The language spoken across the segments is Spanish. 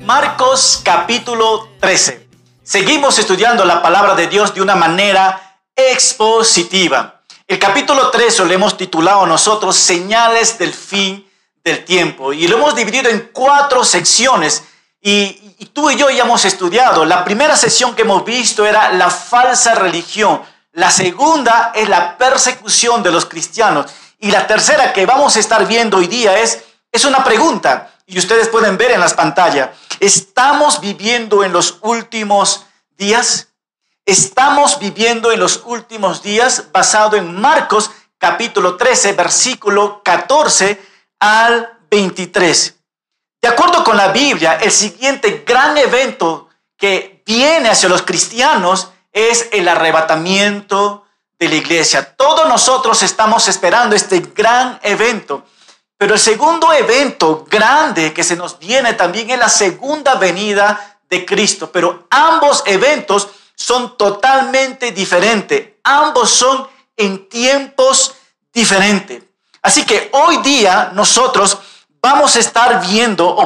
Marcos capítulo 13. Seguimos estudiando la palabra de Dios de una manera expositiva. El capítulo 13 lo hemos titulado nosotros Señales del Fin del Tiempo. Y lo hemos dividido en 4 secciones. Y tú y yo ya hemos estudiado. La primera sección que hemos visto era la falsa religión. La segunda es la persecución de los cristianos. Y la tercera que vamos a estar viendo hoy día es una pregunta. Y ustedes pueden ver en las pantallas. ¿Estamos viviendo en los últimos días? Estamos viviendo en los últimos días, basado en Marcos capítulo 13, versículo 14 al 23. De acuerdo con la Biblia, el siguiente gran evento que viene hacia los cristianos es el arrebatamiento de la iglesia. Todos nosotros estamos esperando este gran evento. Pero el segundo evento grande que se nos viene también es la segunda venida de Cristo. Pero ambos eventos son totalmente diferentes. Ambos son en tiempos diferentes. Así que hoy día nosotros vamos a estar viendo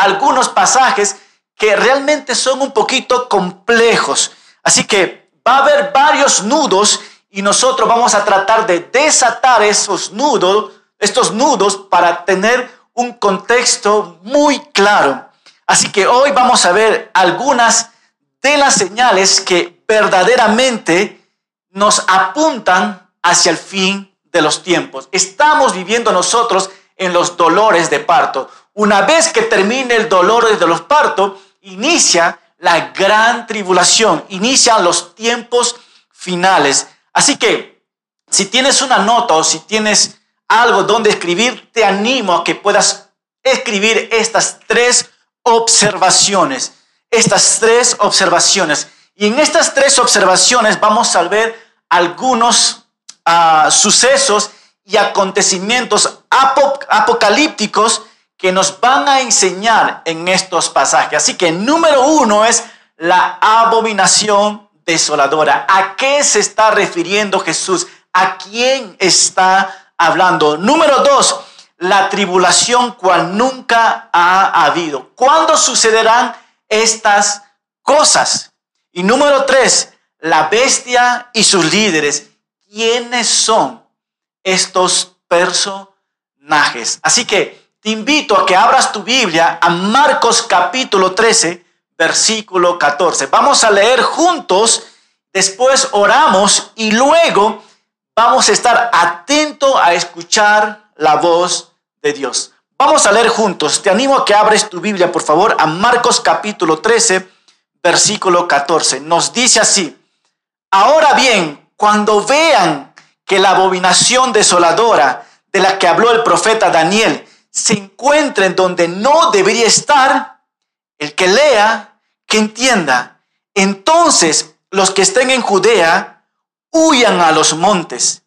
algunos pasajes que realmente son un poquito complejos. Así que va a haber varios nudos y nosotros vamos a tratar de desatar estos nudos para tener un contexto muy claro. Así que hoy vamos a ver algunas de las señales que verdaderamente nos apuntan hacia el fin de los tiempos. Estamos viviendo nosotros en los dolores de parto. Una vez que termine el dolor de los partos, inicia la gran tribulación, inician los tiempos finales. Así que si tienes una nota o si tienes algo donde escribir, te animo a que puedas escribir estas 3 observaciones. Estas 3 observaciones. Y en estas 3 observaciones vamos a ver algunos sucesos y acontecimientos apocalípticos que nos van a enseñar en estos pasajes. Así que número 1 es la abominación desoladora. ¿A qué se está refiriendo Jesús? ¿A quién está hablando? Número 2, la tribulación cual nunca ha habido. ¿Cuándo sucederán estas cosas? Y número 3, la bestia y sus líderes. ¿Quiénes son estos personajes? Así que te invito a que abras tu Biblia a Marcos capítulo 13, versículo 14. Vamos a leer juntos, después oramos y luego vamos a estar atentos a escuchar la voz de Dios. Vamos a leer juntos. Te animo a que abres tu Biblia, por favor, a Marcos capítulo 13, versículo 14. Nos dice así: Ahora bien, cuando vean que la abominación desoladora de la que habló el profeta Daniel se encuentren donde no debería estar, el que lea, que entienda. Entonces, los que estén en Judea, huyan a los montes.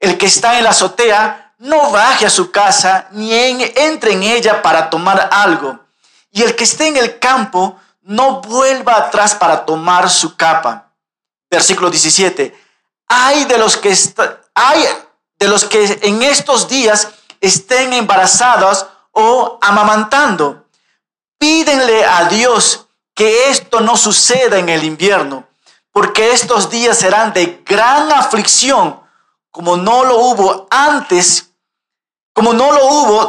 El que está en la azotea, no baje a su casa, ni entre en ella para tomar algo. Y el que esté en el campo, no vuelva atrás para tomar su capa. Versículo 17. Hay de los que en estos días estén embarazadas o amamantando. Pídenle a Dios que esto no suceda en el invierno, porque estos días serán de gran aflicción, como no lo hubo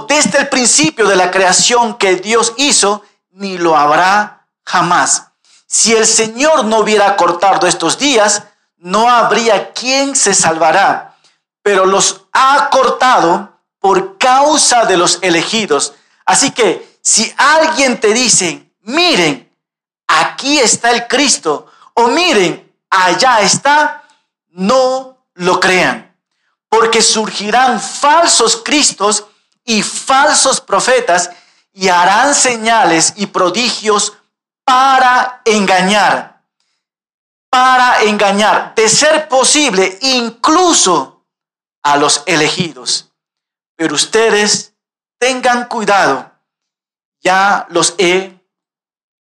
desde el principio de la creación que Dios hizo, ni lo habrá jamás. Si el Señor no hubiera acortado estos días, no habría quien se salvará, pero los ha acortado por causa de los elegidos. Así que si alguien te dice, miren, aquí está el Cristo, o miren, allá está, no lo crean, porque surgirán falsos cristos y falsos profetas y harán señales y prodigios para engañar, de ser posible, incluso a los elegidos. Pero ustedes tengan cuidado, ya los he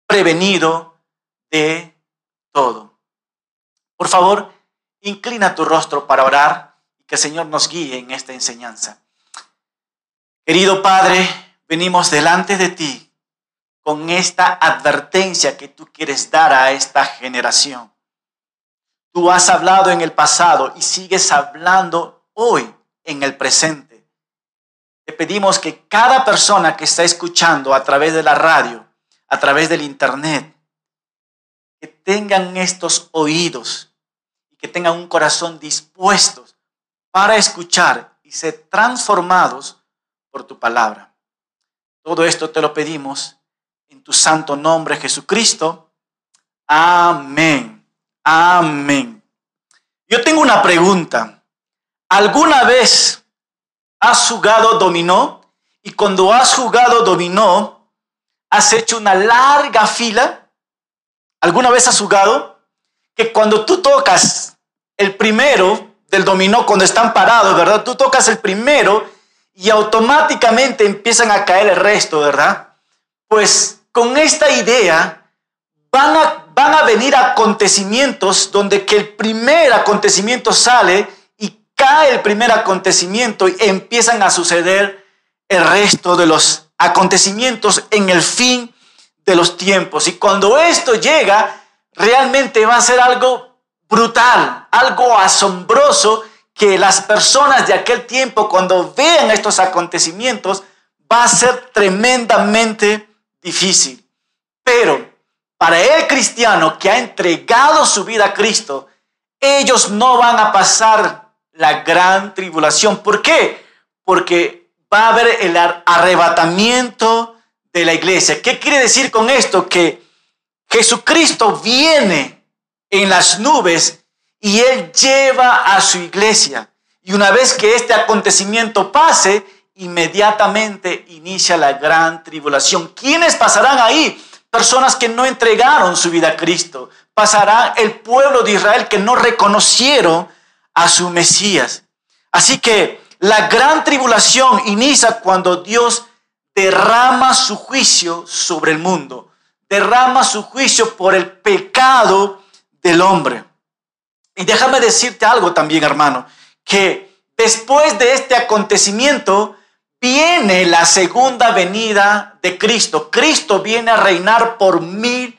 prevenido de todo. Por favor, inclina tu rostro para orar y que el Señor nos guíe en esta enseñanza. Querido Padre, venimos delante de ti con esta advertencia que tú quieres dar a esta generación. Tú has hablado en el pasado y sigues hablando hoy en el presente. Te pedimos que cada persona que está escuchando a través de la radio, a través del internet, que tengan estos oídos y que tengan un corazón dispuesto para escuchar y ser transformados por tu palabra. Todo esto te lo pedimos en tu santo nombre, Jesucristo. Amén. Amén. Yo tengo una pregunta. ¿Alguna vez has jugado dominó? Y cuando has jugado dominó, ¿has hecho una larga fila? ¿Alguna vez has jugado? Que cuando tú tocas el primero del dominó, cuando están parados, ¿verdad? Tú tocas el primero y automáticamente empiezan a caer el resto, ¿verdad? Pues con esta idea van a venir acontecimientos donde que el primer acontecimiento sale y cae el primer acontecimiento y empiezan a suceder el resto de los acontecimientos en el fin de los tiempos. Y cuando esto llega, realmente va a ser algo brutal, algo asombroso, que las personas de aquel tiempo, cuando vean estos acontecimientos, va a ser tremendamente difícil. Pero para el cristiano que ha entregado su vida a Cristo, ellos no van a pasar la gran tribulación. ¿Por qué? Porque va a haber el arrebatamiento de la iglesia. ¿Qué quiere decir con esto? Que Jesucristo viene en las nubes y Él lleva a su iglesia. Y una vez que este acontecimiento pase, inmediatamente inicia la gran tribulación. ¿Quiénes pasarán ahí? Personas que no entregaron su vida a Cristo. Pasará el pueblo de Israel que no reconocieron a su Mesías. Así que la gran tribulación inicia cuando Dios derrama su juicio sobre el mundo. Derrama su juicio por el pecado del hombre. Y déjame decirte algo también, hermano, que después de este acontecimiento viene la segunda venida de Cristo. Cristo viene a reinar por 1000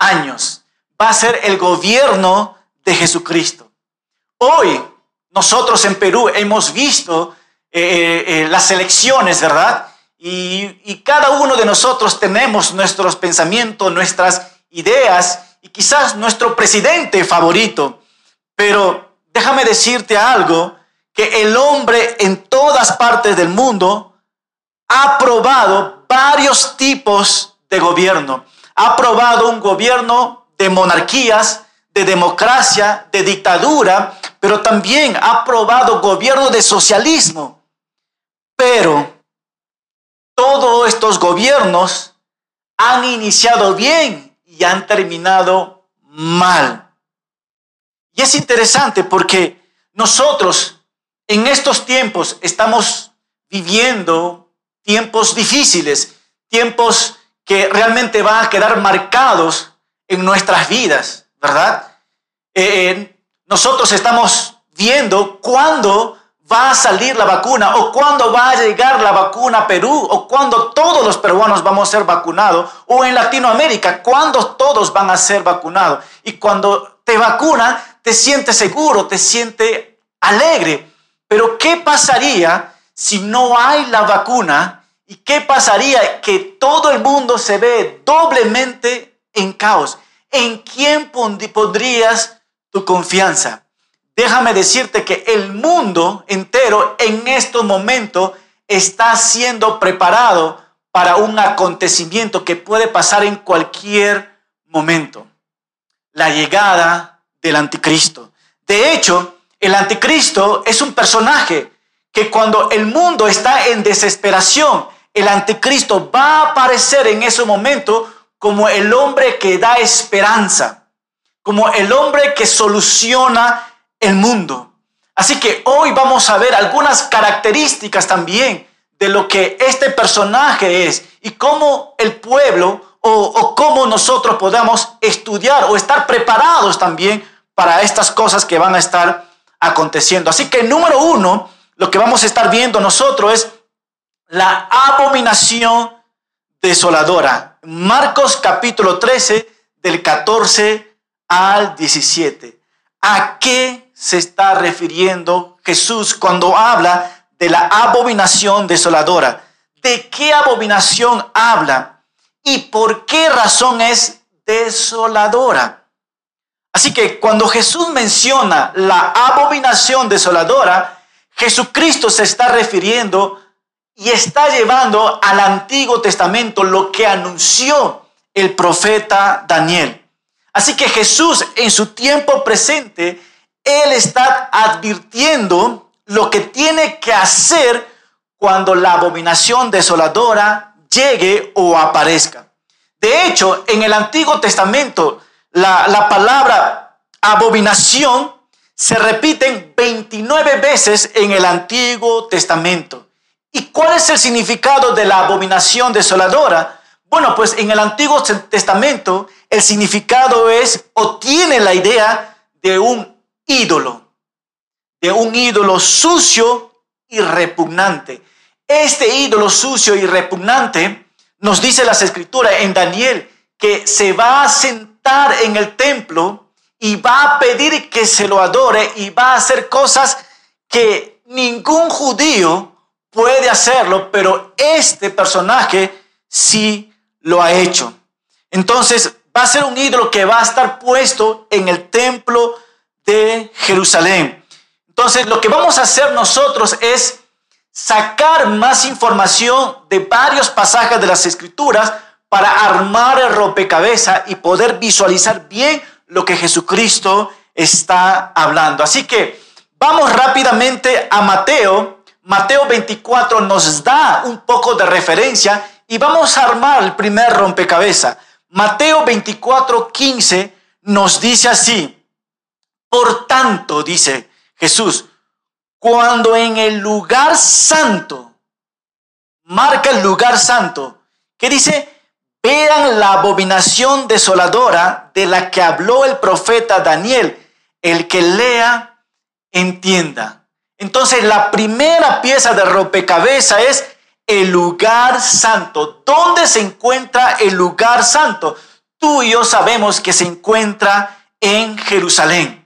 años. Va a ser el gobierno de Jesucristo. Hoy nosotros en Perú hemos visto las elecciones, ¿verdad? Y cada uno de nosotros tenemos nuestros pensamientos, nuestras ideas y quizás nuestro presidente favorito. Pero déjame decirte algo, que el hombre en todas partes del mundo ha probado varios tipos de gobierno. Ha probado un gobierno de monarquías, de democracia, de dictadura, pero también ha probado gobierno de socialismo. Pero todos estos gobiernos han iniciado bien y han terminado mal. Y es interesante porque nosotros en estos tiempos estamos viviendo tiempos difíciles, tiempos que realmente van a quedar marcados en nuestras vidas, ¿verdad? Nosotros estamos viendo cuándo va a salir la vacuna o cuándo va a llegar la vacuna a Perú o cuándo todos los peruanos vamos a ser vacunados o en Latinoamérica, cuándo todos van a ser vacunados. Y cuando te vacunan, te sientes seguro, te sientes alegre. Pero ¿qué pasaría si no hay la vacuna? ¿Y qué pasaría que todo el mundo se ve doblemente en caos? ¿En quién pondrías tu confianza? Déjame decirte que el mundo entero en estos momentos está siendo preparado para un acontecimiento que puede pasar en cualquier momento. La llegada del anticristo. De hecho, el anticristo es un personaje que cuando el mundo está en desesperación, el anticristo va a aparecer en ese momento como el hombre que da esperanza, como el hombre que soluciona el mundo. Así que hoy vamos a ver algunas características también de lo que este personaje es y cómo el pueblo o cómo nosotros podamos estudiar o estar preparados también para estas cosas que van a estar aconteciendo. Así que número 1, lo que vamos a estar viendo nosotros es la abominación desoladora. Marcos capítulo 13 del 14 al 17. ¿A qué se está refiriendo Jesús cuando habla de la abominación desoladora? ¿De qué abominación habla? ¿Y por qué razón es desoladora? Así que cuando Jesús menciona la abominación desoladora, Jesucristo se está refiriendo y está llevando al Antiguo Testamento lo que anunció el profeta Daniel. Así que Jesús en su tiempo presente, Él está advirtiendo lo que tiene que hacer cuando la abominación desoladora llegue o aparezca. De hecho, en el Antiguo Testamento, la palabra abominación se repiten 29 veces en el Antiguo Testamento. ¿Y cuál es el significado de la abominación desoladora? Bueno, pues en el Antiguo Testamento el significado es o tiene la idea de un ídolo sucio y repugnante. Este ídolo sucio y repugnante nos dice las Escrituras en Daniel que se va a sentar en el templo y va a pedir que se lo adore y va a hacer cosas que ningún judío puede hacerlo, pero este personaje sí lo ha hecho. Entonces va a ser un ídolo que va a estar puesto en el templo de Jerusalén. Entonces lo que vamos a hacer nosotros es sacar más información de varios pasajes de las Escrituras para armar el rompecabezas y poder visualizar bien lo que Jesucristo está hablando. Así que vamos rápidamente a Mateo. Mateo 24 nos da un poco de referencia y vamos a armar el primer rompecabezas. Mateo 24:15 nos dice así: por tanto, dice Jesús, cuando en el lugar santo, marca el lugar santo, que dice, vean la abominación desoladora de la que habló el profeta Daniel, el que lea, entienda. Entonces la primera pieza de rompecabezas es el lugar santo. ¿Dónde se encuentra el lugar santo? Tú y yo sabemos que se encuentra en Jerusalén.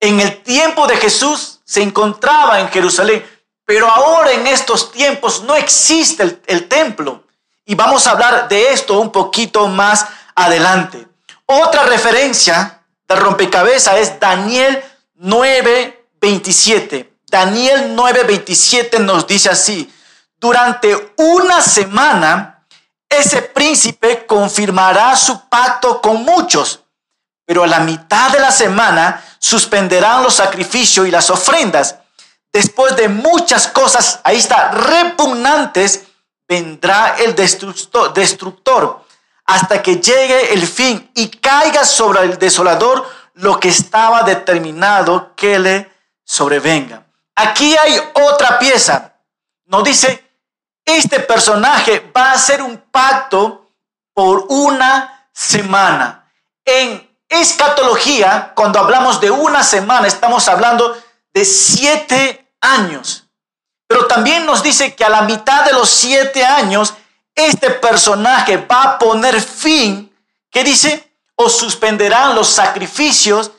En el tiempo de Jesús se encontraba en Jerusalén, pero ahora en estos tiempos no existe el templo. Y vamos a hablar de esto un poquito más adelante. Otra referencia de rompecabezas es Daniel 9:27. Daniel 9:27 nos dice así: durante una semana, ese príncipe confirmará su pacto con muchos, pero a la mitad de la semana suspenderán los sacrificios y las ofrendas. Después de muchas cosas, ahí está, repugnantes, vendrá el destructor hasta que llegue el fin y caiga sobre el desolador lo que estaba determinado que le sobrevenga. Aquí hay otra pieza. Nos dice, este personaje va a hacer un pacto por una semana. En escatología, cuando hablamos de una semana, estamos hablando de 7 años. Pero también nos dice que a la mitad de los 7 años, este personaje va a poner fin, ¿qué dice? O suspenderán los sacrificios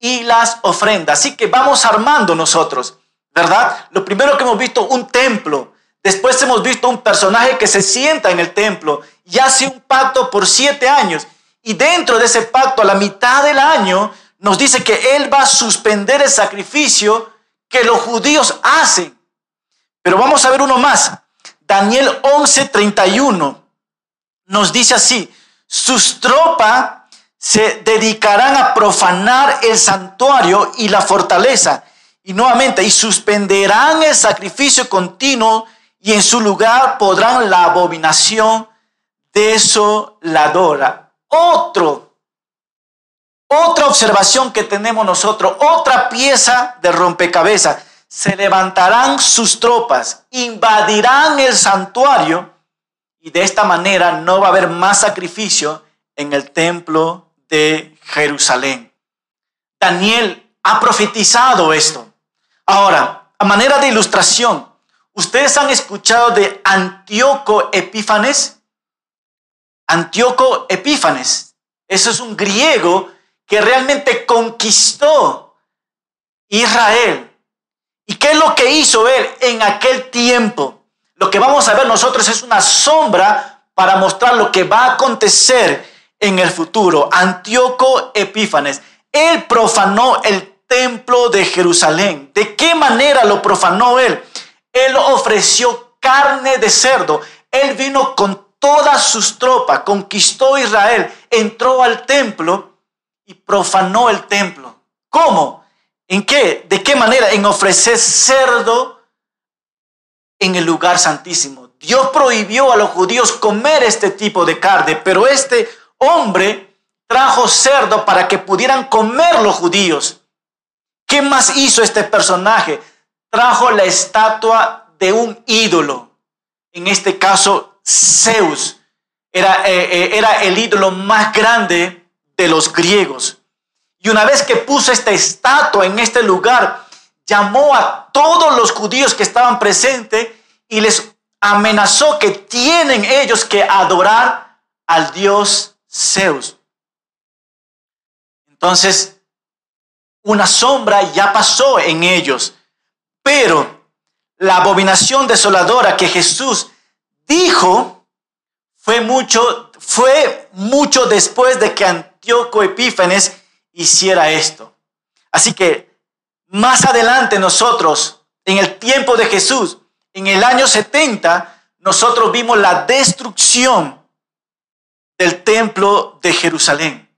y las ofrendas. Así que vamos armando nosotros, ¿verdad? Lo primero que hemos visto, un templo. Después hemos visto un personaje que se sienta en el templo y hace un pacto por 7 años. Y dentro de ese pacto, a la mitad del año, nos dice que él va a suspender el sacrificio que los judíos hacen. Pero vamos a ver uno más. Daniel 11:31 nos dice así: sus tropas se dedicarán a profanar el santuario y la fortaleza. Y nuevamente, y suspenderán el sacrificio continuo y en su lugar podrán la abominación desoladora. Otra observación que tenemos nosotros, otra pieza de rompecabezas. Se levantarán sus tropas, invadirán el santuario y de esta manera no va a haber más sacrificio en el templo de Jerusalén. Daniel ha profetizado esto. Ahora, a manera de ilustración, ¿Ustedes han escuchado de Antíoco Epífanes? Antíoco Epífanes. Eso es un griego que realmente conquistó Israel. ¿Y qué es lo que hizo él en aquel tiempo? Lo que vamos a ver nosotros es una sombra para mostrar lo que va a acontecer en el futuro. Antíoco Epífanes. Él profanó el templo de Jerusalén. ¿De qué manera lo profanó él? Él ofreció carne de cerdo. Él vino con todas sus tropas, conquistó Israel, entró al templo y profanó el templo. ¿Cómo? ¿En qué? ¿De qué manera? En ofrecer cerdo en el lugar santísimo. Dios prohibió a los judíos comer este tipo de carne, pero este hombre trajo cerdo para que pudieran comer los judíos. ¿Qué más hizo este personaje? Trajo la estatua de un ídolo, en este caso Zeus, era el ídolo más grande de los griegos. Y una vez que puso esta estatua en este lugar, llamó a todos los judíos que estaban presentes y les amenazó que tienen ellos que adorar al dios Zeus. Entonces, una sombra ya pasó en ellos. Pero la abominación desoladora que Jesús dijo fue mucho después de que Antíoco Epífanes hiciera esto. Así que más adelante nosotros, en el tiempo de Jesús, en el año 70, nosotros vimos la destrucción del templo de Jerusalén.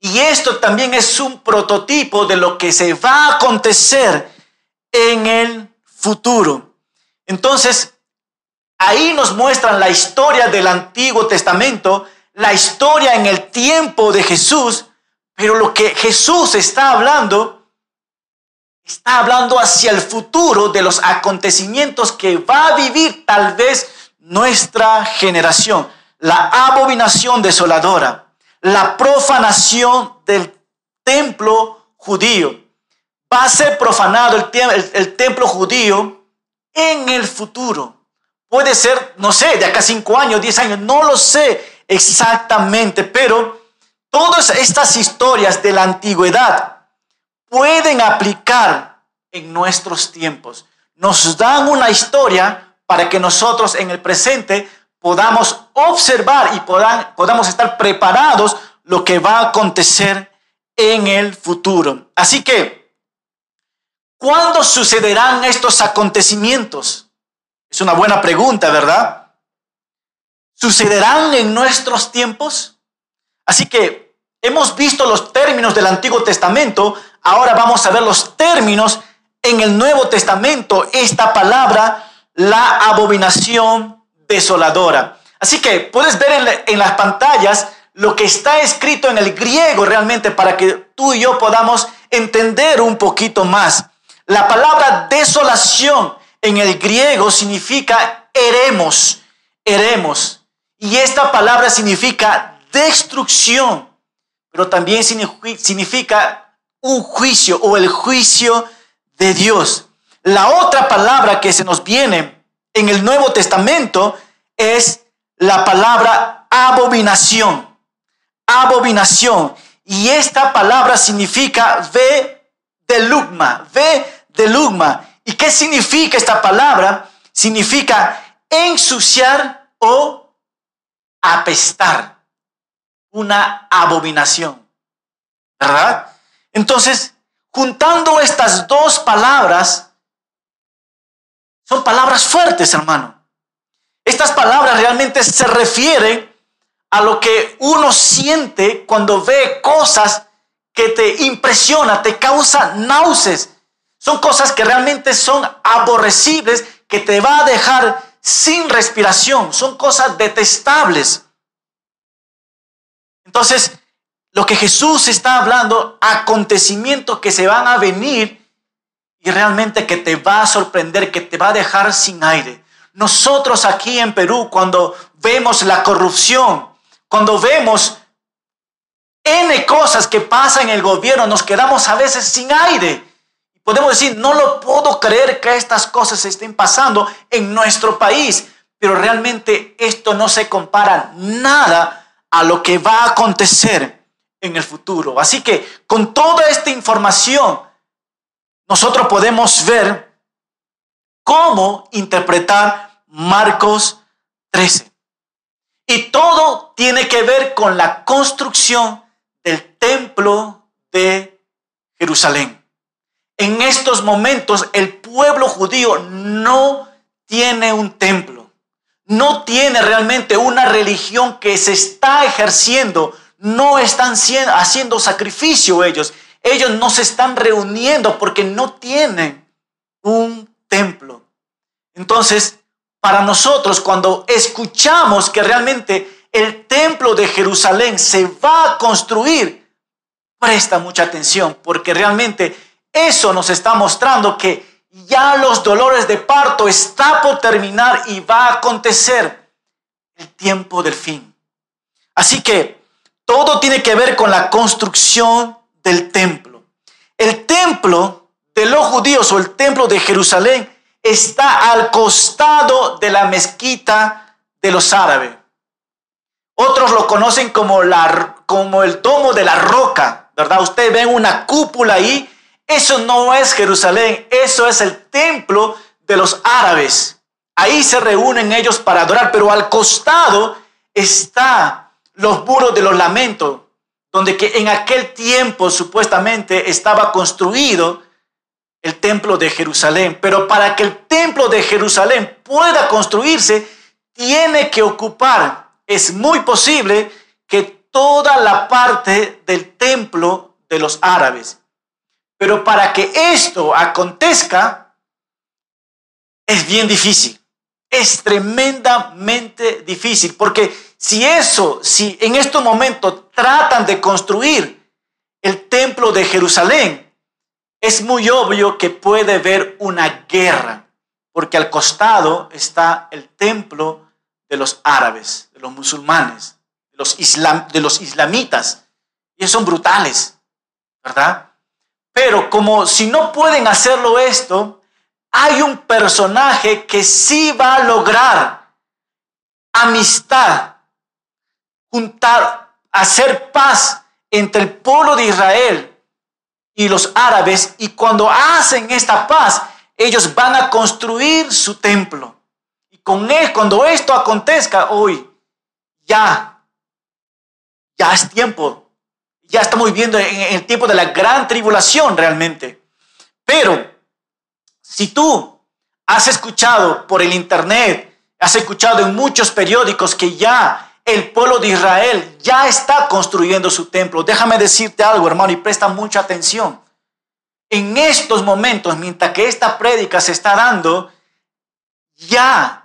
Y esto también es un prototipo de lo que se va a acontecer en el futuro. Entonces, ahí nos muestran la historia del Antiguo Testamento, la historia en el tiempo de Jesús, pero lo que Jesús está hablando hacia el futuro de los acontecimientos que va a vivir tal vez nuestra generación. La abominación desoladora, la profanación del templo judío. Va a ser profanado el templo judío en el futuro. Puede ser, no sé, de acá 5 años, 10 años, no lo sé exactamente, pero todas estas historias de la antigüedad pueden aplicar en nuestros tiempos. Nos dan una historia para que nosotros en el presente podamos observar y podamos estar preparados lo que va a acontecer en el futuro. Así que, ¿cuándo sucederán estos acontecimientos? Es una buena pregunta, ¿verdad? ¿Sucederán en nuestros tiempos? Así que hemos visto los términos del Antiguo Testamento. Ahora vamos a ver los términos en el Nuevo Testamento. Esta palabra, la abominación desoladora. Así que puedes ver en las pantallas lo que está escrito en el griego realmente para que tú y yo podamos entender un poquito más. La palabra desolación en el griego significa eremos, eremos. Y esta palabra significa destrucción, pero también significa un juicio o el juicio de Dios. La otra palabra que se nos viene en el Nuevo Testamento es la palabra abominación. Abominación. Y esta palabra significa velugma. ¿Y qué significa esta palabra? Significa ensuciar o apestar. Una abominación, ¿verdad? Entonces, juntando estas dos palabras, son palabras fuertes, hermano. Estas palabras realmente se refieren a lo que uno siente cuando ve cosas que te impresiona, te causa náuseas. Son cosas que realmente son aborrecibles, que te va a dejar sin respiración. Son cosas detestables. Entonces, lo que Jesús está hablando, acontecimientos que se van a venir y realmente que te va a sorprender, que te va a dejar sin aire. Nosotros aquí en Perú, cuando vemos la corrupción, cuando vemos N cosas que pasan en el gobierno, nos quedamos a veces sin aire. Podemos decir, no lo puedo creer que estas cosas se estén pasando en nuestro país, pero realmente esto no se compara nada a lo que va a acontecer en el futuro. Así que con toda esta información, nosotros podemos ver cómo interpretar Marcos 13. Y todo tiene que ver con la construcción del templo de Jerusalén. En estos momentos el pueblo judío no tiene un templo, no tiene realmente una religión que se está ejerciendo, no están haciendo sacrificio ellos no se están reuniendo porque no tienen un templo. Entonces, para nosotros, cuando escuchamos que realmente el templo de Jerusalén se va a construir, presta mucha atención, porque realmente eso nos está mostrando que ya los dolores de parto está por terminar y va a acontecer el tiempo del fin. Así que todo tiene que ver con la construcción del templo. El templo de los judíos o el templo de Jerusalén está al costado de la mezquita de los árabes. Otros lo conocen como el domo de la roca, ¿verdad? Ustedes ven una cúpula ahí. Eso no es Jerusalén, eso es el templo de los árabes. Ahí se reúnen ellos para adorar, pero al costado está los muros de los lamentos, donde que en aquel tiempo supuestamente estaba construido el templo de Jerusalén. Pero para que el templo de Jerusalén pueda construirse, tiene que ocupar, es muy posible, que toda la parte del templo de los árabes. Pero para que esto acontezca, es bien difícil, es tremendamente difícil, porque si en estos momentos tratan de construir el templo de Jerusalén, es muy obvio que puede haber una guerra, porque al costado está el templo de los árabes, de los musulmanes, de los islamitas. Y son brutales, ¿verdad? Pero como si no pueden hacerlo esto, hay un personaje que sí va a lograr amistad, juntar, hacer paz entre el pueblo de Israel y los árabes, y cuando hacen esta paz, ellos van a construir su templo. Y cuando esto acontezca hoy, ya es tiempo. Ya estamos viviendo en el tiempo de la gran tribulación realmente. Pero si tú has escuchado por el internet, has escuchado en muchos periódicos que ya el pueblo de Israel ya está construyendo su templo. Déjame decirte algo, hermano, y presta mucha atención. En estos momentos, mientras que esta prédica se está dando,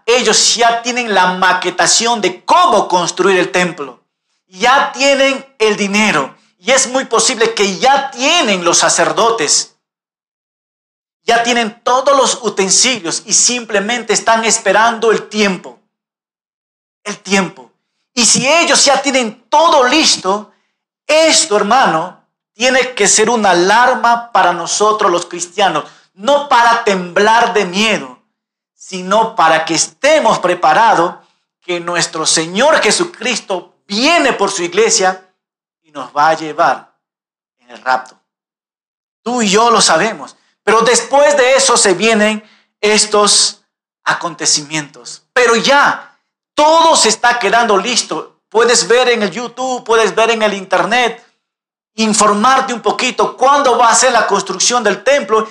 ellos ya tienen la maquetación de cómo construir el templo. Ya tienen el dinero. Y es muy posible que ya tienen los sacerdotes. Ya tienen todos los utensilios y simplemente están esperando el tiempo. El tiempo. Y si ellos ya tienen todo listo, esto, hermano, tiene que ser una alarma para nosotros los cristianos. No para temblar de miedo, sino para que estemos preparados que nuestro Señor Jesucristo viene por su iglesia y nos va a llevar en el rapto. Tú y yo lo sabemos. Pero después de eso se vienen estos acontecimientos. Pero ya todo se está quedando listo. Puedes ver en el YouTube, puedes ver en el internet, informarte un poquito cuándo va a ser la construcción del templo.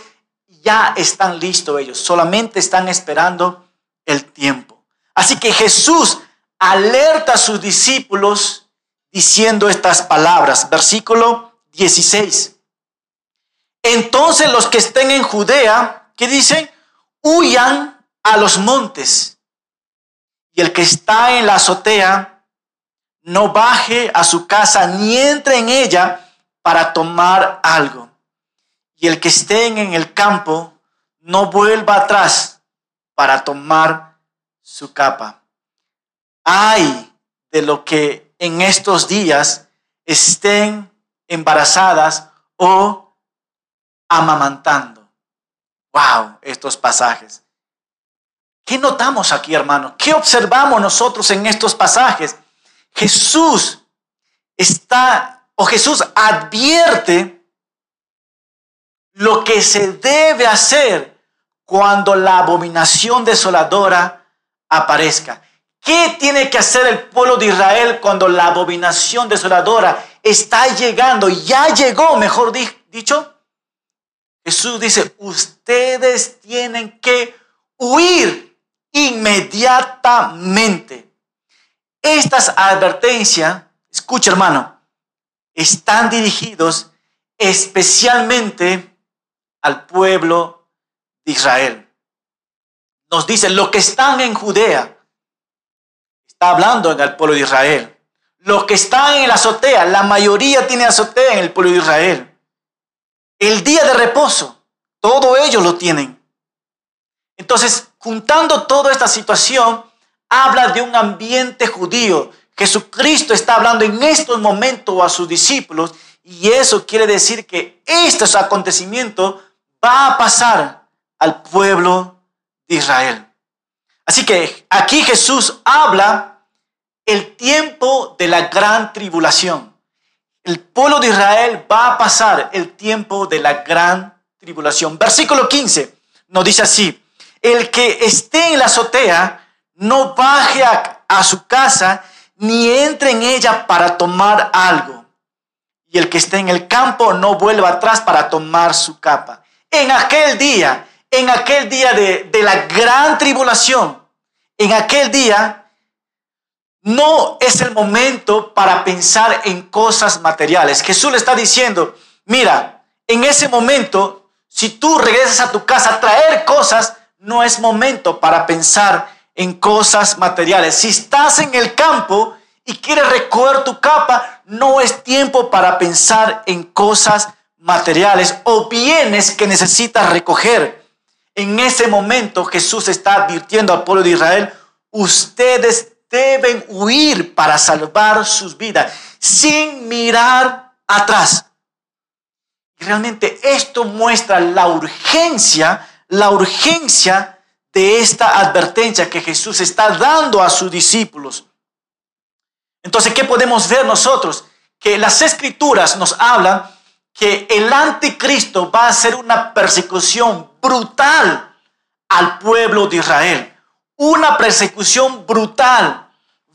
Ya están listos ellos, solamente están esperando el tiempo. Así que Jesús alerta a sus discípulos diciendo estas palabras. Versículo 16. Entonces los que estén en Judea, ¿qué dicen? Huyan a los montes. Y el que está en la azotea, no baje a su casa ni entre en ella para tomar algo. Y el que esté en el campo, no vuelva atrás para tomar su capa. Ay de lo que en estos días estén embarazadas o amamantando. Wow, estos pasajes. ¿Qué notamos aquí, hermanos? ¿Qué observamos nosotros en estos pasajes? Jesús advierte lo que se debe hacer cuando la abominación desoladora aparezca. ¿Qué tiene que hacer el pueblo de Israel cuando la abominación desoladora está llegando? Ya llegó, mejor dicho. Jesús dice, ustedes tienen que huir inmediatamente. Estas advertencias, escucha hermano, están dirigidos especialmente al pueblo de Israel. Nos dicen, los que están en Judea, está hablando al pueblo de Israel. Los que están en la azotea, la mayoría tiene azotea en el pueblo de Israel. El día de reposo, todos ellos lo tienen. Entonces, juntando toda esta situación, habla de un ambiente judío. Jesucristo está hablando en estos momentos a sus discípulos y eso quiere decir que estos acontecimientos va a pasar al pueblo de Israel. Así que aquí Jesús habla el tiempo de la gran tribulación. El pueblo de Israel va a pasar el tiempo de la gran tribulación. Versículo 15 nos dice así: el que esté en la azotea, no baje a su casa, ni entre en ella para tomar algo. Y el que esté en el campo, no vuelva atrás para tomar su capa. En aquel día de la gran tribulación, en aquel día, no es el momento para pensar en cosas materiales. Jesús le está diciendo, mira, en ese momento, si tú regresas a tu casa a traer cosas, no es momento para pensar en cosas materiales. Si estás en el campo y quieres recoger tu capa, no es tiempo para pensar en cosas materiales o bienes que necesitas recoger. En ese momento Jesús está advirtiendo al pueblo de Israel, ustedes deben huir para salvar sus vidas sin mirar atrás. Y realmente esto muestra la urgencia de esta advertencia que Jesús está dando a sus discípulos. Entonces, ¿qué podemos ver nosotros? Que las Escrituras nos hablan que el anticristo va a hacer una persecución brutal al pueblo de Israel. Una persecución brutal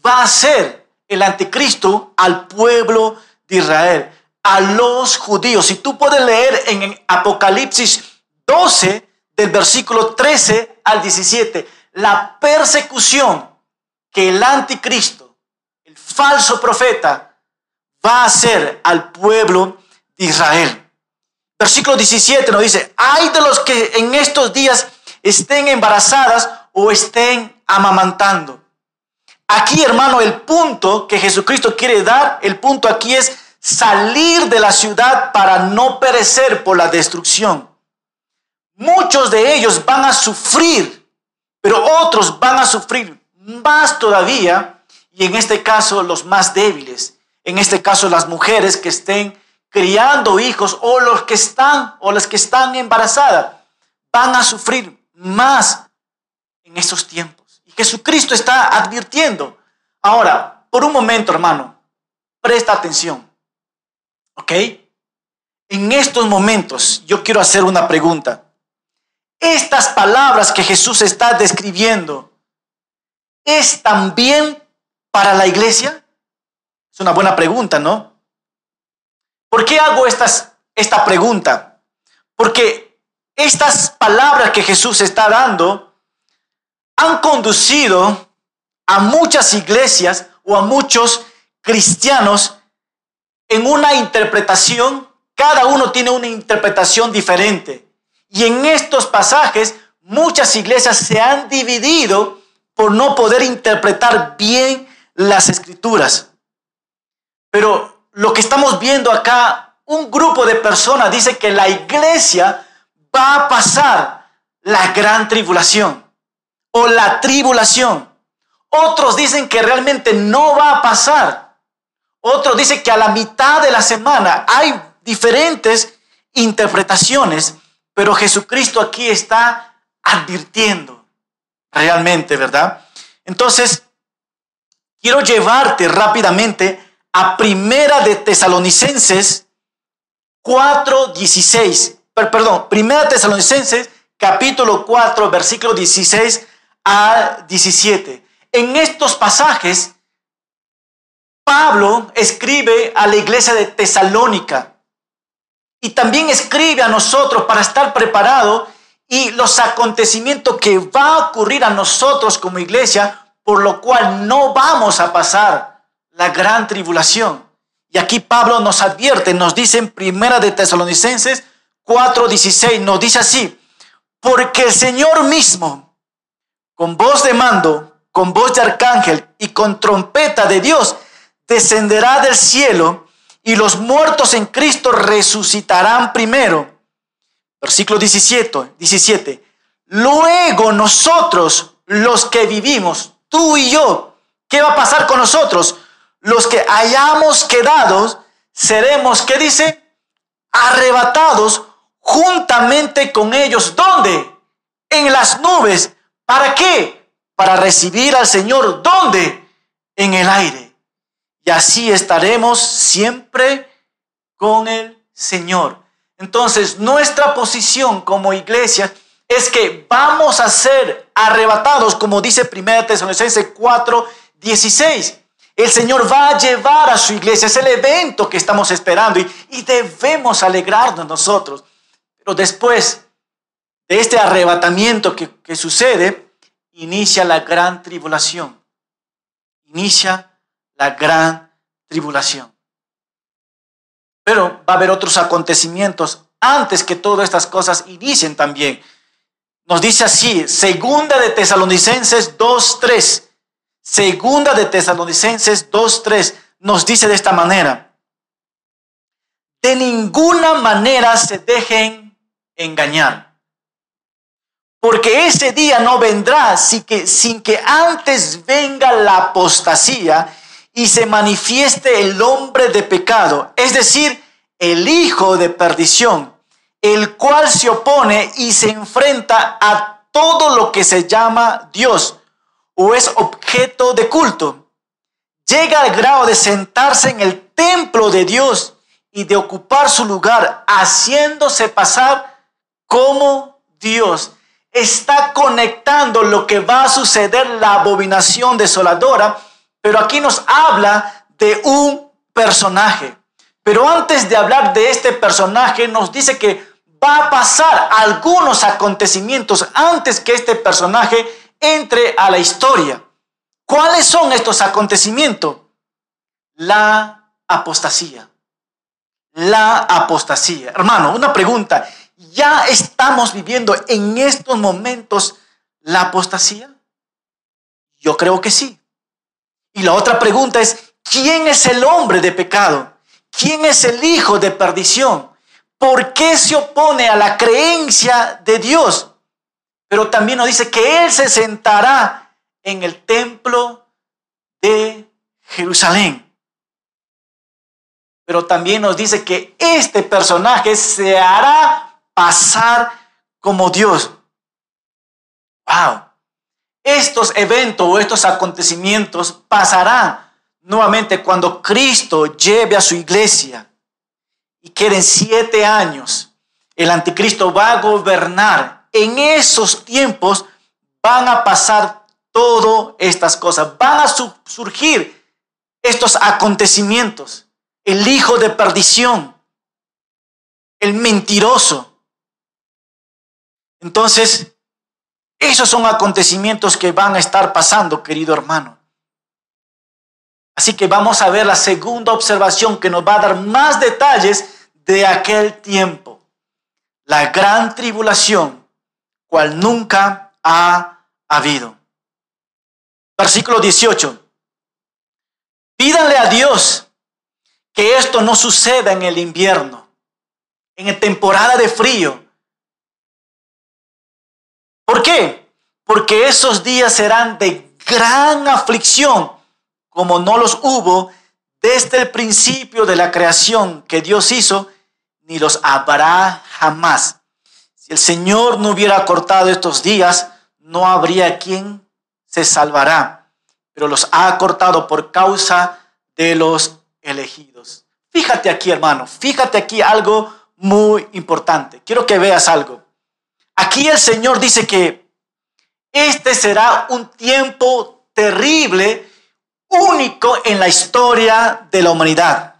va a hacer el anticristo al pueblo de Israel, a los judíos. Si tú puedes leer en Apocalipsis 12, del versículo 13 al 17, la persecución que el anticristo, el falso profeta, va a hacer al pueblo de Israel. Versículo 17 nos dice, hay de los que en estos días estén embarazadas o estén amamantando. Aquí, hermano, el punto que Jesucristo quiere dar, el punto aquí es salir de la ciudad para no perecer por la destrucción. Muchos de ellos van a sufrir, pero otros van a sufrir más todavía, y en este caso los más débiles, en este caso las mujeres que estén criando hijos o las que están embarazadas, van a sufrir más en estos tiempos. Y Jesucristo está advirtiendo. Ahora, por un momento, hermano, presta atención, ¿ok? En estos momentos yo quiero hacer una pregunta. Estas palabras que Jesús está describiendo, ¿es también para la iglesia? Es una buena pregunta, ¿no? ¿Por qué hago esta pregunta? Porque estas palabras que Jesús está dando han conducido a muchas iglesias o a muchos cristianos en una interpretación. Cada uno tiene una interpretación diferente. Y en estos pasajes, muchas iglesias se han dividido por no poder interpretar bien las Escrituras. Pero lo que estamos viendo acá, un grupo de personas dice que la iglesia va a pasar la gran tribulación o la tribulación. Otros dicen que realmente no va a pasar. Otros dicen que a la mitad de la semana. Hay diferentes interpretaciones. Pero Jesucristo aquí está advirtiendo realmente, ¿verdad? Entonces, quiero llevarte rápidamente a Primera de Tesalonicenses 4:16. Perdón, Primera de Tesalonicenses capítulo 4, versículo 16 a 17. En estos pasajes, Pablo escribe a la iglesia de Tesalónica y también escribe a nosotros para estar preparado y los acontecimientos que va a ocurrir a nosotros como iglesia, por lo cual no vamos a pasar la gran tribulación. Y aquí Pablo nos advierte, nos dice en Primera de Tesalonicenses 4:16, nos dice así: porque el Señor mismo, con voz de mando, con voz de arcángel y con trompeta de Dios, descenderá del cielo, y los muertos en Cristo resucitarán primero. Versículo 17. Luego nosotros, los que vivimos, tú y yo, ¿qué va a pasar con nosotros? Los que hayamos quedado, seremos, ¿qué dice? Arrebatados juntamente con ellos. ¿Dónde? En las nubes. ¿Para qué? Para recibir al Señor. ¿Dónde? En el aire. Y así estaremos siempre con el Señor. Entonces, nuestra posición como iglesia es que vamos a ser arrebatados, como dice 1 Tesalonicenses 4:16. El Señor va a llevar a su iglesia. Es el evento que estamos esperando y debemos alegrarnos nosotros. Pero después de este arrebatamiento que sucede, inicia la gran tribulación. La gran tribulación. Pero va a haber otros acontecimientos antes que todas estas cosas inicien también. Nos dice así, Segunda de Tesalonicenses 2:3. Segunda de Tesalonicenses 2:3 nos dice de esta manera: de ninguna manera se dejen engañar, porque ese día no vendrá sin que antes venga la apostasía y se manifieste el hombre de pecado, es decir, el hijo de perdición, el cual se opone y se enfrenta a todo lo que se llama Dios o es objeto de culto. Llega al grado de sentarse en el templo de Dios y de ocupar su lugar, haciéndose pasar como Dios. Está conectando lo que va a suceder, la abominación desoladora. Pero aquí nos habla de un personaje. Pero antes de hablar de este personaje, nos dice que va a pasar algunos acontecimientos antes que este personaje entre a la historia. ¿Cuáles son estos acontecimientos? La apostasía. Hermano, una pregunta. ¿Ya estamos viviendo en estos momentos la apostasía? Yo creo que sí. Y la otra pregunta es, ¿quién es el hombre de pecado? ¿Quién es el hijo de perdición? ¿Por qué se opone a la creencia de Dios? Pero también nos dice que Él se sentará en el templo de Jerusalén. Pero también nos dice que este personaje se hará pasar como Dios. ¡Wow! Estos eventos o estos acontecimientos pasarán nuevamente cuando Cristo lleve a su iglesia y queden 7 años. El anticristo va a gobernar. En esos tiempos van a pasar todas estas cosas. Van a surgir estos acontecimientos. El hijo de perdición. El mentiroso. Entonces, esos son acontecimientos que van a estar pasando, querido hermano. Así que vamos a ver la segunda observación que nos va a dar más detalles de aquel tiempo. La gran tribulación, cual nunca ha habido. Versículo 18. Pídanle a Dios que esto no suceda en el invierno, en temporada de frío. ¿Por qué? Porque esos días serán de gran aflicción, como no los hubo desde el principio de la creación que Dios hizo, ni los habrá jamás, Si el Señor no hubiera acortado estos días, no habría quien se salvará, pero los ha acortado por causa de los elegidos. Fíjate aquí, hermano, fíjate aquí algo muy importante. Quiero que veas algo. Aquí el Señor dice que este será un tiempo terrible, único en la historia de la humanidad.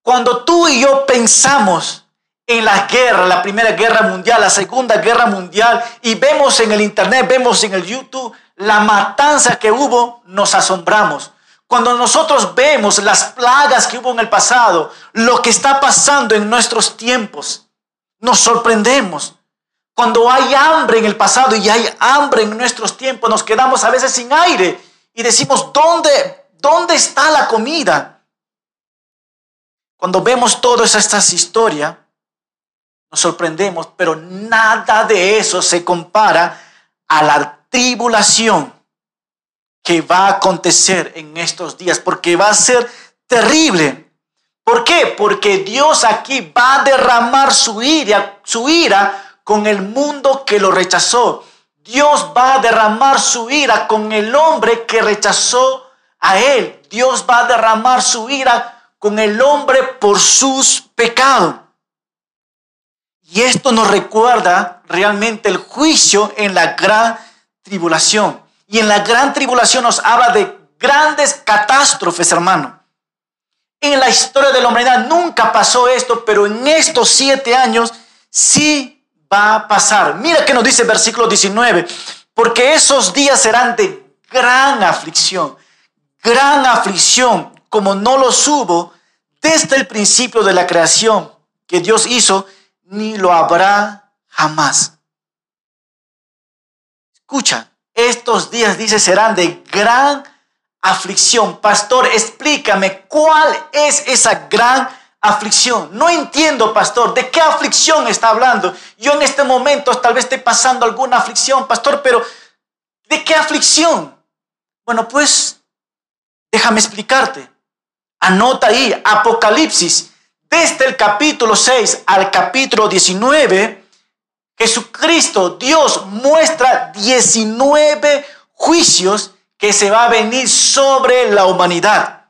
Cuando tú y yo pensamos en las guerras, la Primera Guerra Mundial, la Segunda Guerra Mundial, y vemos en el Internet, vemos en el YouTube la matanza que hubo, nos asombramos. Cuando nosotros vemos las plagas que hubo en el pasado, lo que está pasando en nuestros tiempos, nos sorprendemos. Cuando hay hambre en el pasado y hay hambre en nuestros tiempos, nos quedamos a veces sin aire y decimos, ¿dónde está la comida? Cuando vemos todas estas historias, nos sorprendemos, pero nada de eso se compara a la tribulación que va a acontecer en estos días, porque va a ser terrible. ¿Por qué? Porque Dios aquí va a derramar su ira con el mundo que lo rechazó. Dios va a derramar su ira con el hombre que rechazó a él. Dios va a derramar su ira con el hombre por sus pecados. Y esto nos recuerda realmente el juicio en la gran tribulación. Y en la gran tribulación nos habla de grandes catástrofes, hermano. En la historia de la humanidad nunca pasó esto, pero en estos 7 años sí va a pasar. Mira que nos dice el versículo 19, porque esos días serán de gran aflicción, como no los hubo desde el principio de la creación que Dios hizo, ni lo habrá jamás. Escucha, estos días, dice, serán de gran aflicción. Pastor, explícame, ¿cuál es esa gran aflicción? No entiendo, pastor, ¿de qué aflicción está hablando? Yo en este momento tal vez esté pasando alguna aflicción, pastor, pero ¿de qué aflicción? Bueno, pues déjame explicarte. Anota ahí, Apocalipsis, desde el capítulo 6 al capítulo 19, Jesucristo, Dios, muestra 19 juicios que se va a venir sobre la humanidad.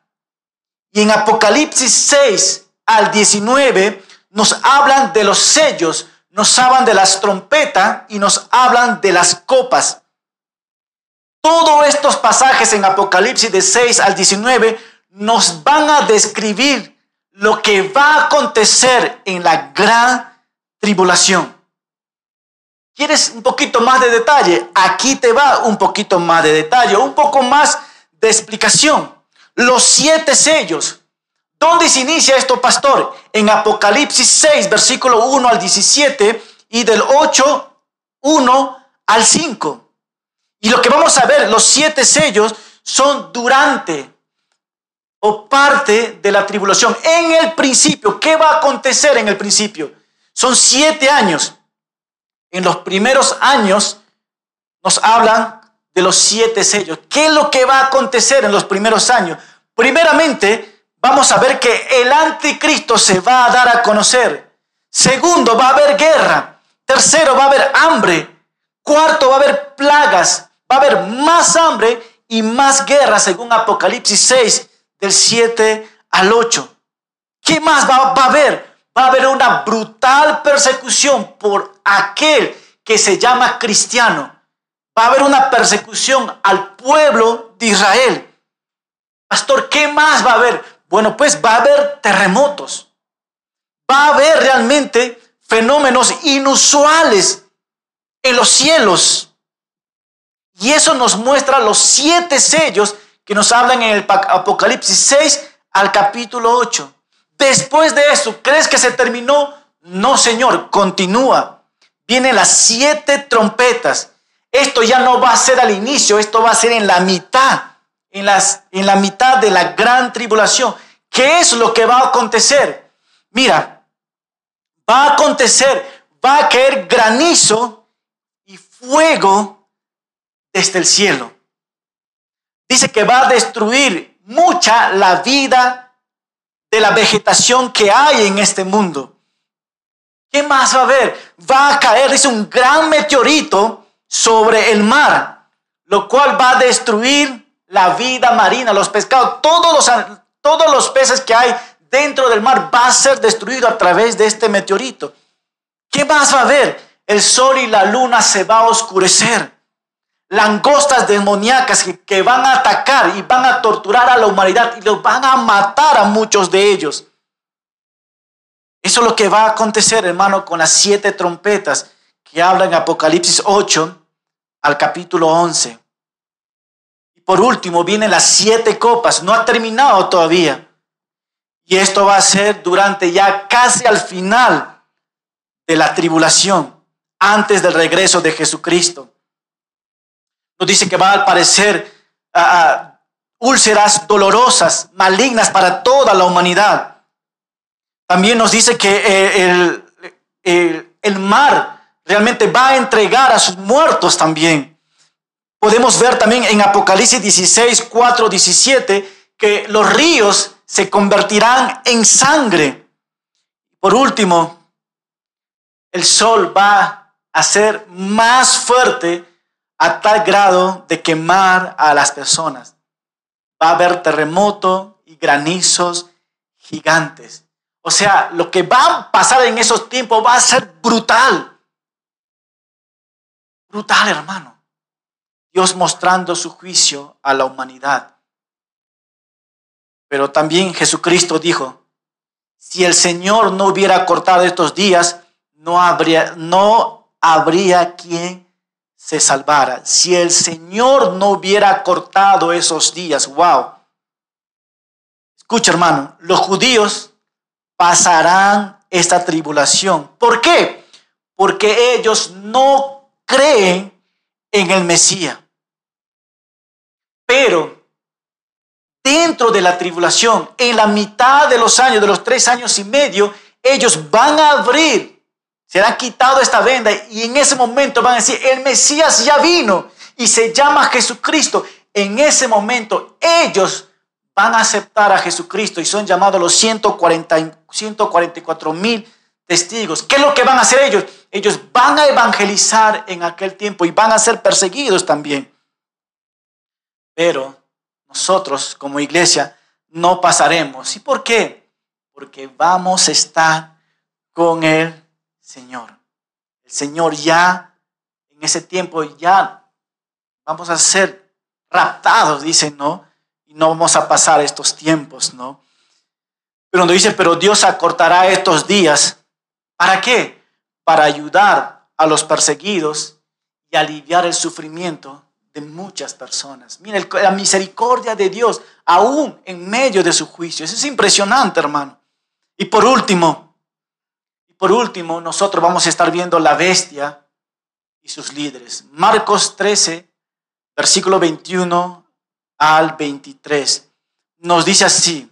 Y en Apocalipsis 6 al 19 nos hablan de los sellos, nos hablan de las trompetas y nos hablan de las copas. Todos estos pasajes en Apocalipsis de 6 al 19 nos van a describir lo que va a acontecer en la gran tribulación. ¿Quieres un poquito más de detalle? Aquí te va un poquito más de detalle, un poco más de explicación. Los 7 sellos. ¿Dónde se inicia esto, pastor? En Apocalipsis 6, versículo 1 al 17 y del 8, 1 al 5. Y lo que vamos a ver, los 7 sellos son durante o parte de la tribulación. En el principio, ¿qué va a acontecer en el principio? Son 7 años. En los primeros años nos hablan de los 7 sellos. ¿Qué es lo que va a acontecer en los primeros años? Primeramente, vamos a ver que el anticristo se va a dar a conocer. Segundo, va a haber guerra. Tercero, va a haber hambre. Cuarto, va a haber plagas. Va a haber más hambre y más guerra, según Apocalipsis 6. Del 7 al 8. ¿Qué más va a haber? Va a haber una brutal persecución por aquel que se llama cristiano. Va a haber una persecución al pueblo de Israel. Pastor, ¿qué más va a haber? Bueno, pues va a haber terremotos. Va a haber realmente fenómenos inusuales en los cielos. Y eso nos muestra los 7 sellos que nos hablan en el Apocalipsis 6 al capítulo 8. Después de eso, ¿crees que se terminó? No, Señor, continúa. Vienen las 7 trompetas. Esto ya no va a ser al inicio, esto va a ser en la mitad, en la mitad de la gran tribulación. ¿Qué es lo que va a acontecer? Mira, va a acontecer, va a caer granizo y fuego desde el cielo. Dice que va a destruir mucha la vida de la vegetación que hay en este mundo. ¿Qué más va a haber? Va a caer, dice, un gran meteorito sobre el mar, lo cual va a destruir la vida marina, los pescados, todos los peces que hay dentro del mar va a ser destruido a través de este meteorito. ¿Qué más va a haber? El sol y la luna se va a oscurecer. Langostas demoníacas que van a atacar y van a torturar a la humanidad y los van a matar a muchos de ellos. Eso es lo que va a acontecer, hermano, con las 7 trompetas que habla en Apocalipsis 8 al capítulo 11. Y por último vienen las 7 copas. No ha terminado todavía. Y esto va a ser durante ya casi al final de la tribulación, antes del regreso de Jesucristo. Nos dice que va a aparecer úlceras dolorosas, malignas para toda la humanidad. También nos dice que el mar realmente va a entregar a sus muertos también. Podemos ver también en Apocalipsis 16, 4, 17, que los ríos se convertirán en sangre. Por último, el sol va a ser más fuerte a tal grado de quemar a las personas. Va a haber terremoto y granizos gigantes. O sea, lo que va a pasar en esos tiempos va a ser brutal. Brutal, hermano. Dios mostrando su juicio a la humanidad. Pero también Jesucristo dijo, si el Señor no hubiera cortado estos días, no habría quien se salvara. Si el Señor no hubiera cortado esos días, wow. Escucha, hermano, los judíos pasarán esta tribulación. ¿Por qué? Porque ellos no creen en el Mesías. Pero dentro de la tribulación, en la mitad de los años, de los 3 años y medio, ellos van a abrir, serán quitado esta venda y en ese momento van a decir, el Mesías ya vino y se llama Jesucristo. En ese momento ellos van a aceptar a Jesucristo y son llamados los 144,000 testigos. ¿Qué es lo que van a hacer ellos? Ellos van a evangelizar en aquel tiempo y van a ser perseguidos también. Pero nosotros como iglesia no pasaremos. ¿Y por qué? Porque vamos a estar con el Señor. El Señor ya en ese tiempo ya vamos a ser raptados, dicen, ¿no? No vamos a pasar estos tiempos, ¿no? Pero nos dice, pero Dios acortará estos días. ¿Para qué? Para ayudar a los perseguidos y aliviar el sufrimiento de muchas personas. Miren, la misericordia de Dios, aún en medio de su juicio. Eso es impresionante, hermano. Y por último, nosotros vamos a estar viendo la bestia y sus líderes. Marcos 13, versículo 21 al 23, nos dice así: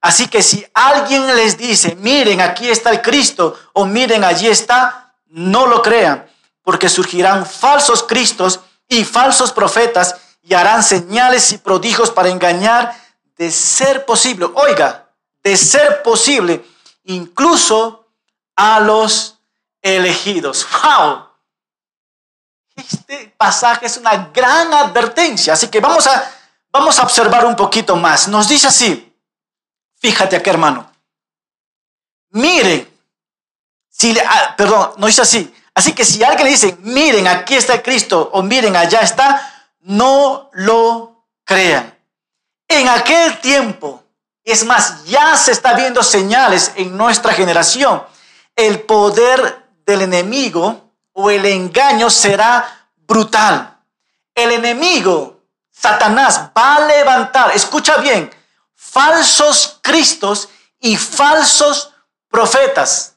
así que si alguien les dice, miren, aquí está el Cristo, o miren, allí está, no lo crean, porque surgirán falsos cristos y falsos profetas y harán señales y prodigios para engañar, de ser posible, oiga, de ser posible, incluso a los elegidos. ¡Wow! Este pasaje es una gran advertencia, así que vamos a observar un poquito más. Nos dice así. Fíjate aquí, hermano. Miren. Nos dice así. Así que si alguien le dice, miren, aquí está el Cristo, o miren, allá está, no lo crean. En aquel tiempo, es más, ya se está viendo señales en nuestra generación. El poder del enemigo o el engaño será brutal. El enemigo, Satanás, va a levantar, escucha bien, falsos cristos y falsos profetas.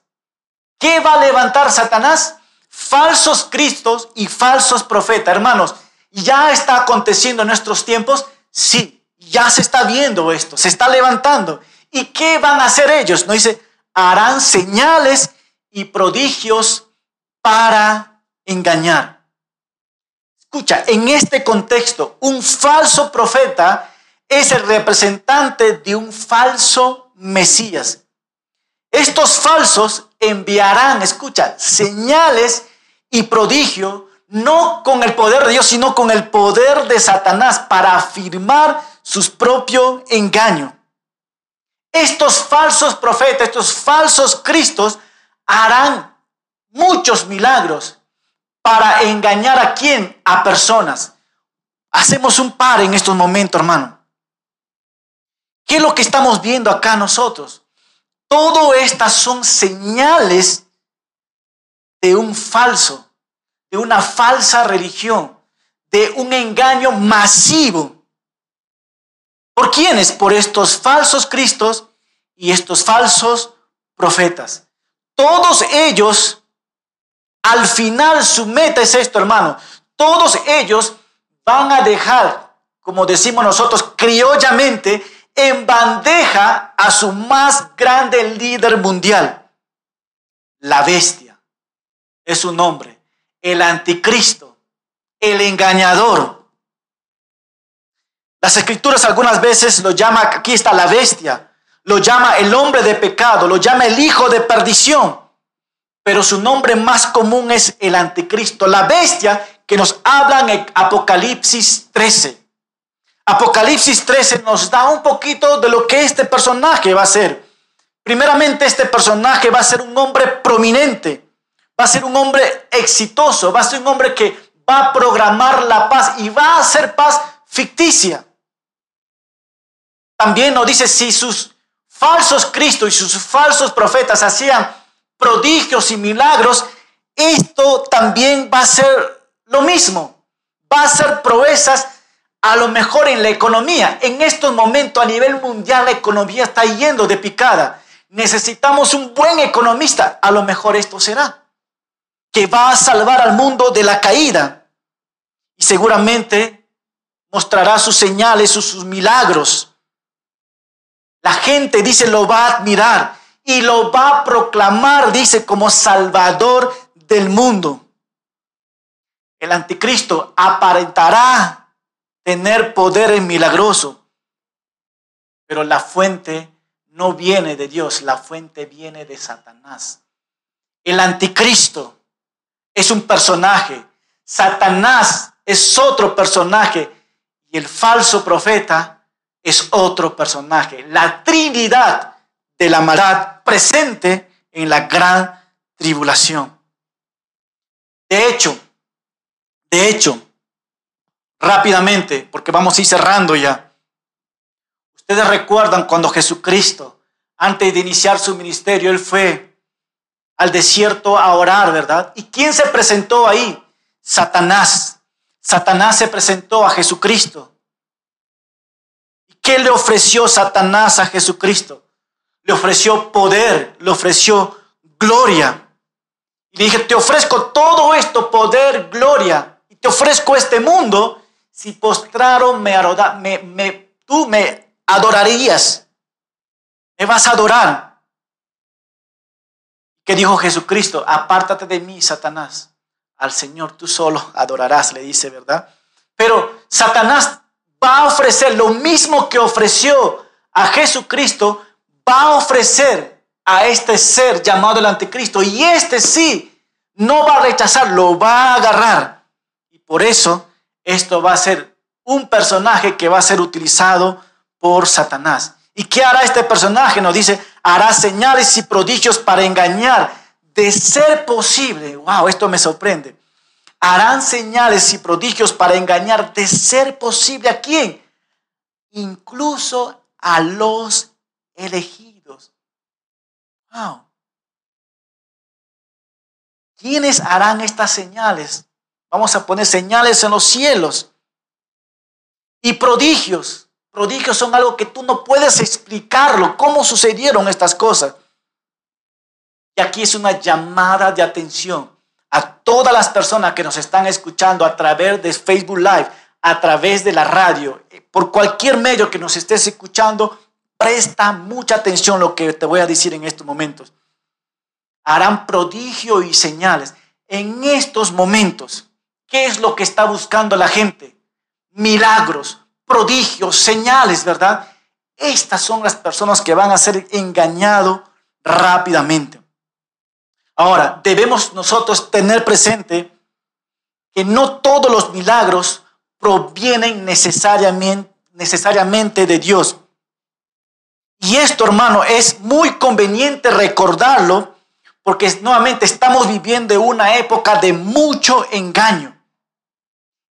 ¿Qué va a levantar Satanás? Falsos cristos y falsos profetas. Hermanos, ¿ya está aconteciendo en nuestros tiempos? Sí, ya se está viendo esto, se está levantando. ¿Y qué van a hacer ellos? No dice, harán señales y prodigios para engañar. Escucha, en este contexto, un falso profeta es el representante de un falso Mesías. Estos falsos enviarán, escucha, señales y prodigio, no con el poder de Dios, sino con el poder de Satanás para afirmar su propio engaño. Estos falsos profetas, estos falsos cristos harán muchos milagros para engañar a quién, a personas. Hacemos un par en estos momentos, hermano. ¿Qué es lo que estamos viendo acá nosotros? Todas estas son señales de un falso, de una falsa religión, de un engaño masivo. ¿Por quiénes? Por estos falsos cristos y estos falsos profetas. Todos ellos, al final su meta es esto, hermano. Todos ellos van a dejar, como decimos nosotros criollamente, en bandeja a su más grande líder mundial. La bestia es su nombre, el anticristo, el engañador. Las escrituras algunas veces lo llama, aquí está la bestia, lo llama el hombre de pecado, lo llama el hijo de perdición, pero su nombre más común es el anticristo, la bestia que nos habla en Apocalipsis 13. Apocalipsis 13 nos da un poquito de lo que este personaje va a ser. Primeramente, este personaje va a ser un hombre prominente, va a ser un hombre exitoso, va a ser un hombre que va a programar la paz y va a hacer paz ficticia. También nos dice, si sus falsos cristos y sus falsos profetas hacían prodigios y milagros, esto también va a ser lo mismo, va a ser proezas. A lo mejor en la economía, en estos momentos a nivel mundial la economía está yendo de picada. Necesitamos un buen economista. A lo mejor esto será, que va a salvar al mundo de la caída. Y seguramente mostrará sus señales, sus milagros. La gente, dice, lo va a admirar y lo va a proclamar, dice, como salvador del mundo. El anticristo aparentará tener poderes milagrosos, pero la fuente no viene de Dios, la fuente viene de Satanás. El anticristo es un personaje, Satanás es otro personaje y el falso profeta es otro personaje. La trinidad de la maldad presente en la gran tribulación. De hecho, rápidamente, porque vamos a ir cerrando ya. Ustedes recuerdan cuando Jesucristo, antes de iniciar su ministerio, Él fue al desierto a orar, ¿verdad? ¿Y quién se presentó ahí? Satanás. Satanás se presentó a Jesucristo. ¿Y qué le ofreció Satanás a Jesucristo? Le ofreció poder, le ofreció gloria. Y le dije, te ofrezco todo esto, poder, gloria. Y te ofrezco este mundo. Si postraron, tú me adorarías. Me vas a adorar. ¿Qué dijo Jesucristo? Apártate de mí, Satanás. Al Señor tú solo adorarás, le dice, ¿verdad? Pero Satanás va a ofrecer lo mismo que ofreció a Jesucristo. Va a ofrecer a este ser llamado el anticristo. Y este sí, no va a rechazar, lo va a agarrar. Y por eso esto va a ser un personaje que va a ser utilizado por Satanás. ¿Y qué hará este personaje? Nos dice, hará señales y prodigios para engañar, de ser posible. Wow, esto me sorprende. Harán señales y prodigios para engañar, de ser posible. ¿A quién? Incluso a los elegidos. Wow. ¿Quiénes harán estas señales? Vamos a poner señales en los cielos y prodigios. Prodigios son algo que tú no puedes explicarlo, cómo sucedieron estas cosas. Y aquí es una llamada de atención a todas las personas que nos están escuchando a través de Facebook Live, a través de la radio, por cualquier medio que nos estés escuchando, presta mucha atención a lo que te voy a decir en estos momentos. Harán prodigio y señales en estos momentos. ¿Qué es lo que está buscando la gente? Milagros, prodigios, señales, ¿verdad? Estas son las personas que van a ser engañadas rápidamente. Ahora, debemos nosotros tener presente que no todos los milagros provienen necesariamente de Dios. Y esto, hermano, es muy conveniente recordarlo porque nuevamente estamos viviendo una época de mucho engaño.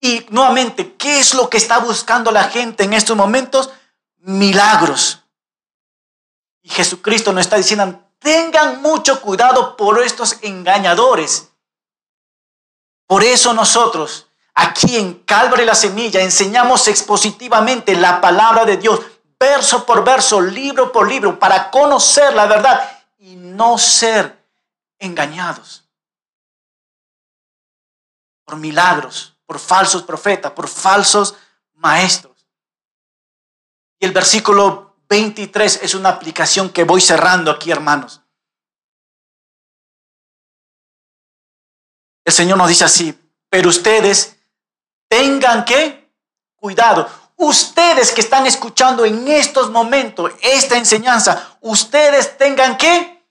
Y nuevamente, ¿qué es lo que está buscando la gente en estos momentos? Milagros. Y Jesucristo nos está diciendo, tengan mucho cuidado por estos engañadores. Por eso nosotros, aquí en Calvary La Semilla, enseñamos expositivamente la palabra de Dios, verso por verso, libro por libro, para conocer la verdad y no ser engañados por milagros, por falsos profetas, por falsos maestros. Y el versículo 23 es una aplicación que voy cerrando aquí, hermanos. El Señor nos dice así, pero ustedes tengan que cuidado. Ustedes que están escuchando en estos momentos esta enseñanza, ustedes tengan que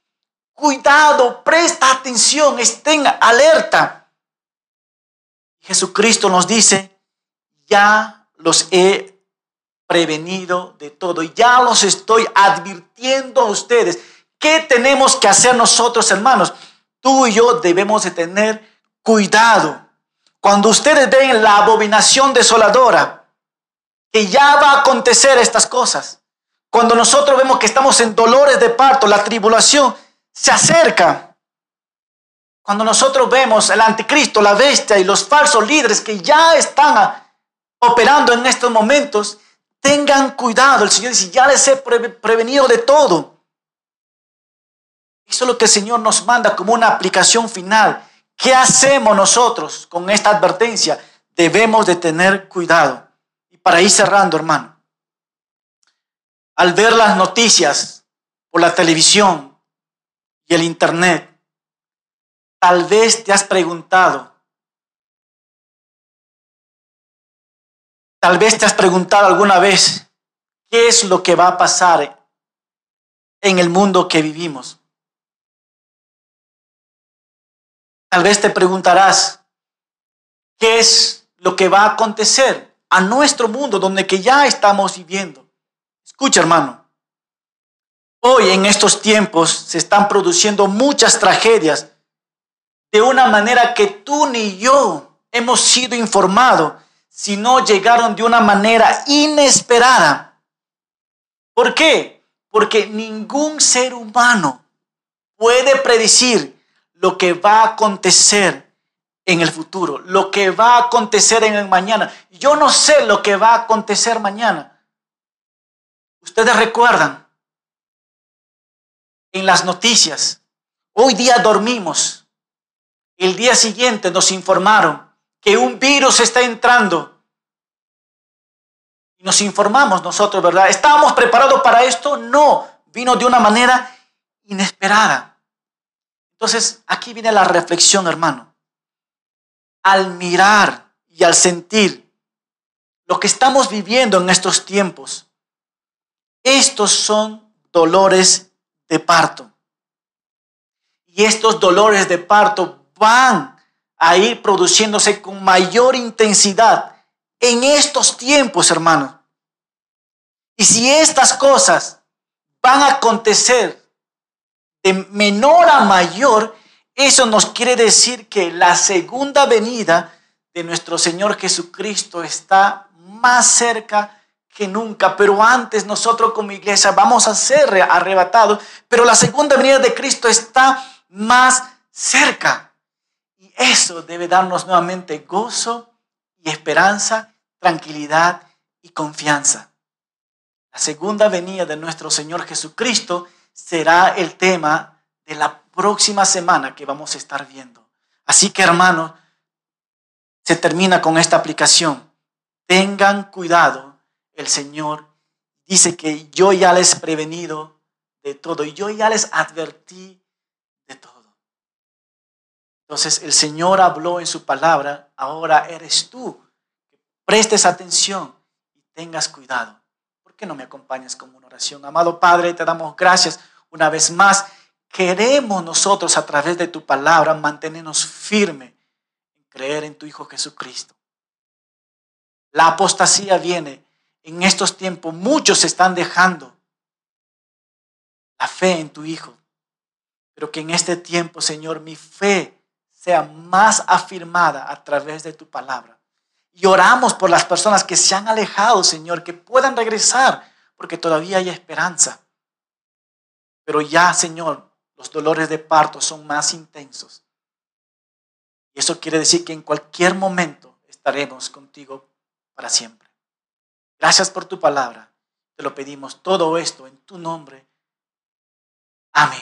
cuidado, presta atención, estén alerta. Jesucristo nos dice, ya los he prevenido de todo y ya los estoy advirtiendo a ustedes. ¿Qué tenemos que hacer nosotros, hermanos? Tú y yo debemos de tener cuidado. Cuando ustedes ven la abominación desoladora, que ya va a acontecer estas cosas. Cuando nosotros vemos que estamos en dolores de parto, la tribulación se acerca. Cuando nosotros vemos el anticristo, la bestia y los falsos líderes que ya están operando en estos momentos, tengan cuidado. El Señor dice, ya les he prevenido de todo. Eso es lo que el Señor nos manda como una aplicación final. ¿Qué hacemos nosotros con esta advertencia? Debemos de tener cuidado. Y para ir cerrando, hermano, al ver las noticias por la televisión y el internet, tal vez te has preguntado, alguna vez, ¿qué es lo que va a pasar en el mundo que vivimos? Tal vez te preguntarás, ¿qué es lo que va a acontecer a nuestro mundo donde que ya estamos viviendo? Escucha, hermano, hoy en estos tiempos se están produciendo muchas tragedias de una manera que tú ni yo hemos sido informados, sino llegaron de una manera inesperada. ¿Por qué? Porque ningún ser humano puede predecir lo que va a acontecer en el futuro, lo que va a acontecer en el mañana. Yo no sé lo que va a acontecer mañana. Ustedes recuerdan, en las noticias, hoy día dormimos. El día siguiente nos informaron que un virus está entrando. Nos informamos nosotros, ¿verdad? ¿Estábamos preparados para esto? No, vino de una manera inesperada. Entonces, aquí viene la reflexión, hermano. Al mirar y al sentir lo que estamos viviendo en estos tiempos, estos son dolores de parto. Y estos dolores de parto van a ir produciéndose con mayor intensidad en estos tiempos, hermanos. Y si estas cosas van a acontecer de menor a mayor, eso nos quiere decir que la segunda venida de nuestro Señor Jesucristo está más cerca que nunca. Pero antes nosotros como iglesia vamos a ser arrebatados, pero la segunda venida de Cristo está más cerca. Eso debe darnos nuevamente gozo y esperanza, tranquilidad y confianza. La segunda venida de nuestro Señor Jesucristo será el tema de la próxima semana que vamos a estar viendo. Así que, hermanos, se termina con esta aplicación. Tengan cuidado, el Señor dice que yo ya les he prevenido de todo y yo ya les advertí de todo. Entonces el Señor habló en su palabra, ahora eres tú, prestes atención y tengas cuidado. ¿Por qué no me acompañas con una oración? Amado Padre, te damos gracias una vez más Queremos nosotros a través de tu palabra mantenernos firmes en creer en tu Hijo Jesucristo. La apostasía viene. En estos tiempos muchos están dejando la fe en tu Hijo. Pero que en este tiempo, Señor, mi fe sea más afirmada a través de tu palabra. Y oramos por las personas que se han alejado, Señor, que puedan regresar, porque todavía hay esperanza. Pero ya, Señor, los dolores de parto son más intensos. Y eso quiere decir que en cualquier momento estaremos contigo para siempre. Gracias por tu palabra. Te lo pedimos todo esto en tu nombre. Amén.